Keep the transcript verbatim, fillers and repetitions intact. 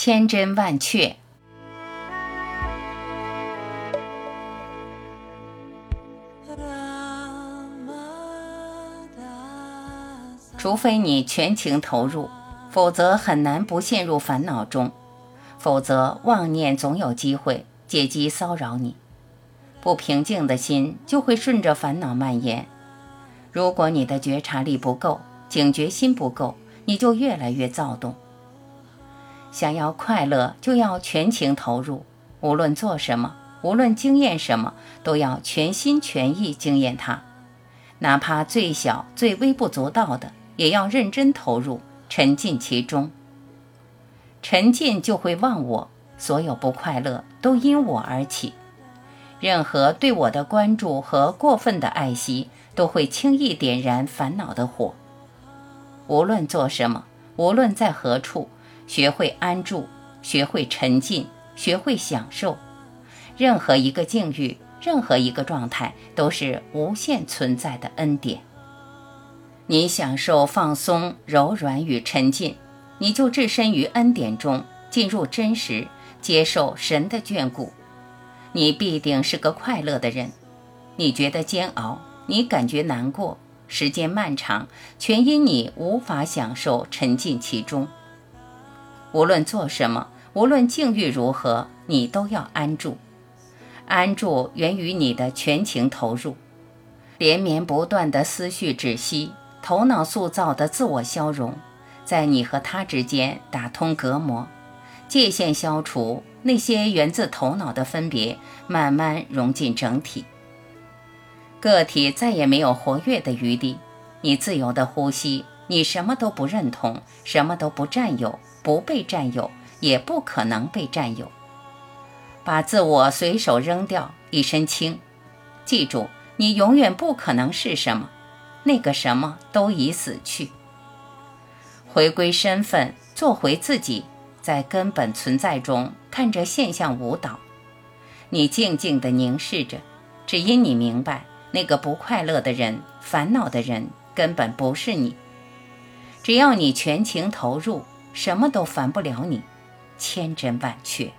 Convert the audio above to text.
千真万确。除非你全情投入，否则很难不陷入烦恼中，否则妄念总有机会借机骚扰你。不平静的心就会顺着烦恼蔓延。如果你的觉察力不够，警觉心不够，你就越来越躁动。想要快乐，就要全情投入，无论做什么，无论经验什么，都要全心全意经验它，哪怕最小最微不足道的，也要认真投入，沉浸其中。沉浸就会忘我，所有不快乐都因我而起，任何对我的关注和过分的爱惜，都会轻易点燃烦恼的火。无论做什么，无论在何处，学会安住，学会沉浸，学会享受。任何一个境遇，任何一个状态，都是无限存在的恩典。你享受放松、柔软与沉浸，你就置身于恩典中，进入真实，接受神的眷顾。你必定是个快乐的人。你觉得煎熬，你感觉难过，时间漫长，全因你无法享受沉浸其中。无论做什么，无论境遇如何，你都要安住。安住源于你的全情投入。连绵不断的思绪止息，头脑塑造的自我消融，在你和他之间打通隔膜，界限消除，那些源自头脑的分别慢慢融进整体。个体再也没有活跃的余地，你自由的呼吸，你什么都不认同，什么都不占有，不被占有，也不可能被占有。把自我随手扔掉，一身轻。记住，你永远不可能是什么，那个什么都已死去。回归身份，做回自己，在根本存在中看着现象舞蹈。你静静地凝视着，只因你明白，那个不快乐的人、烦恼的人根本不是你。只要你全情投入，什么都烦不了你，千真万确。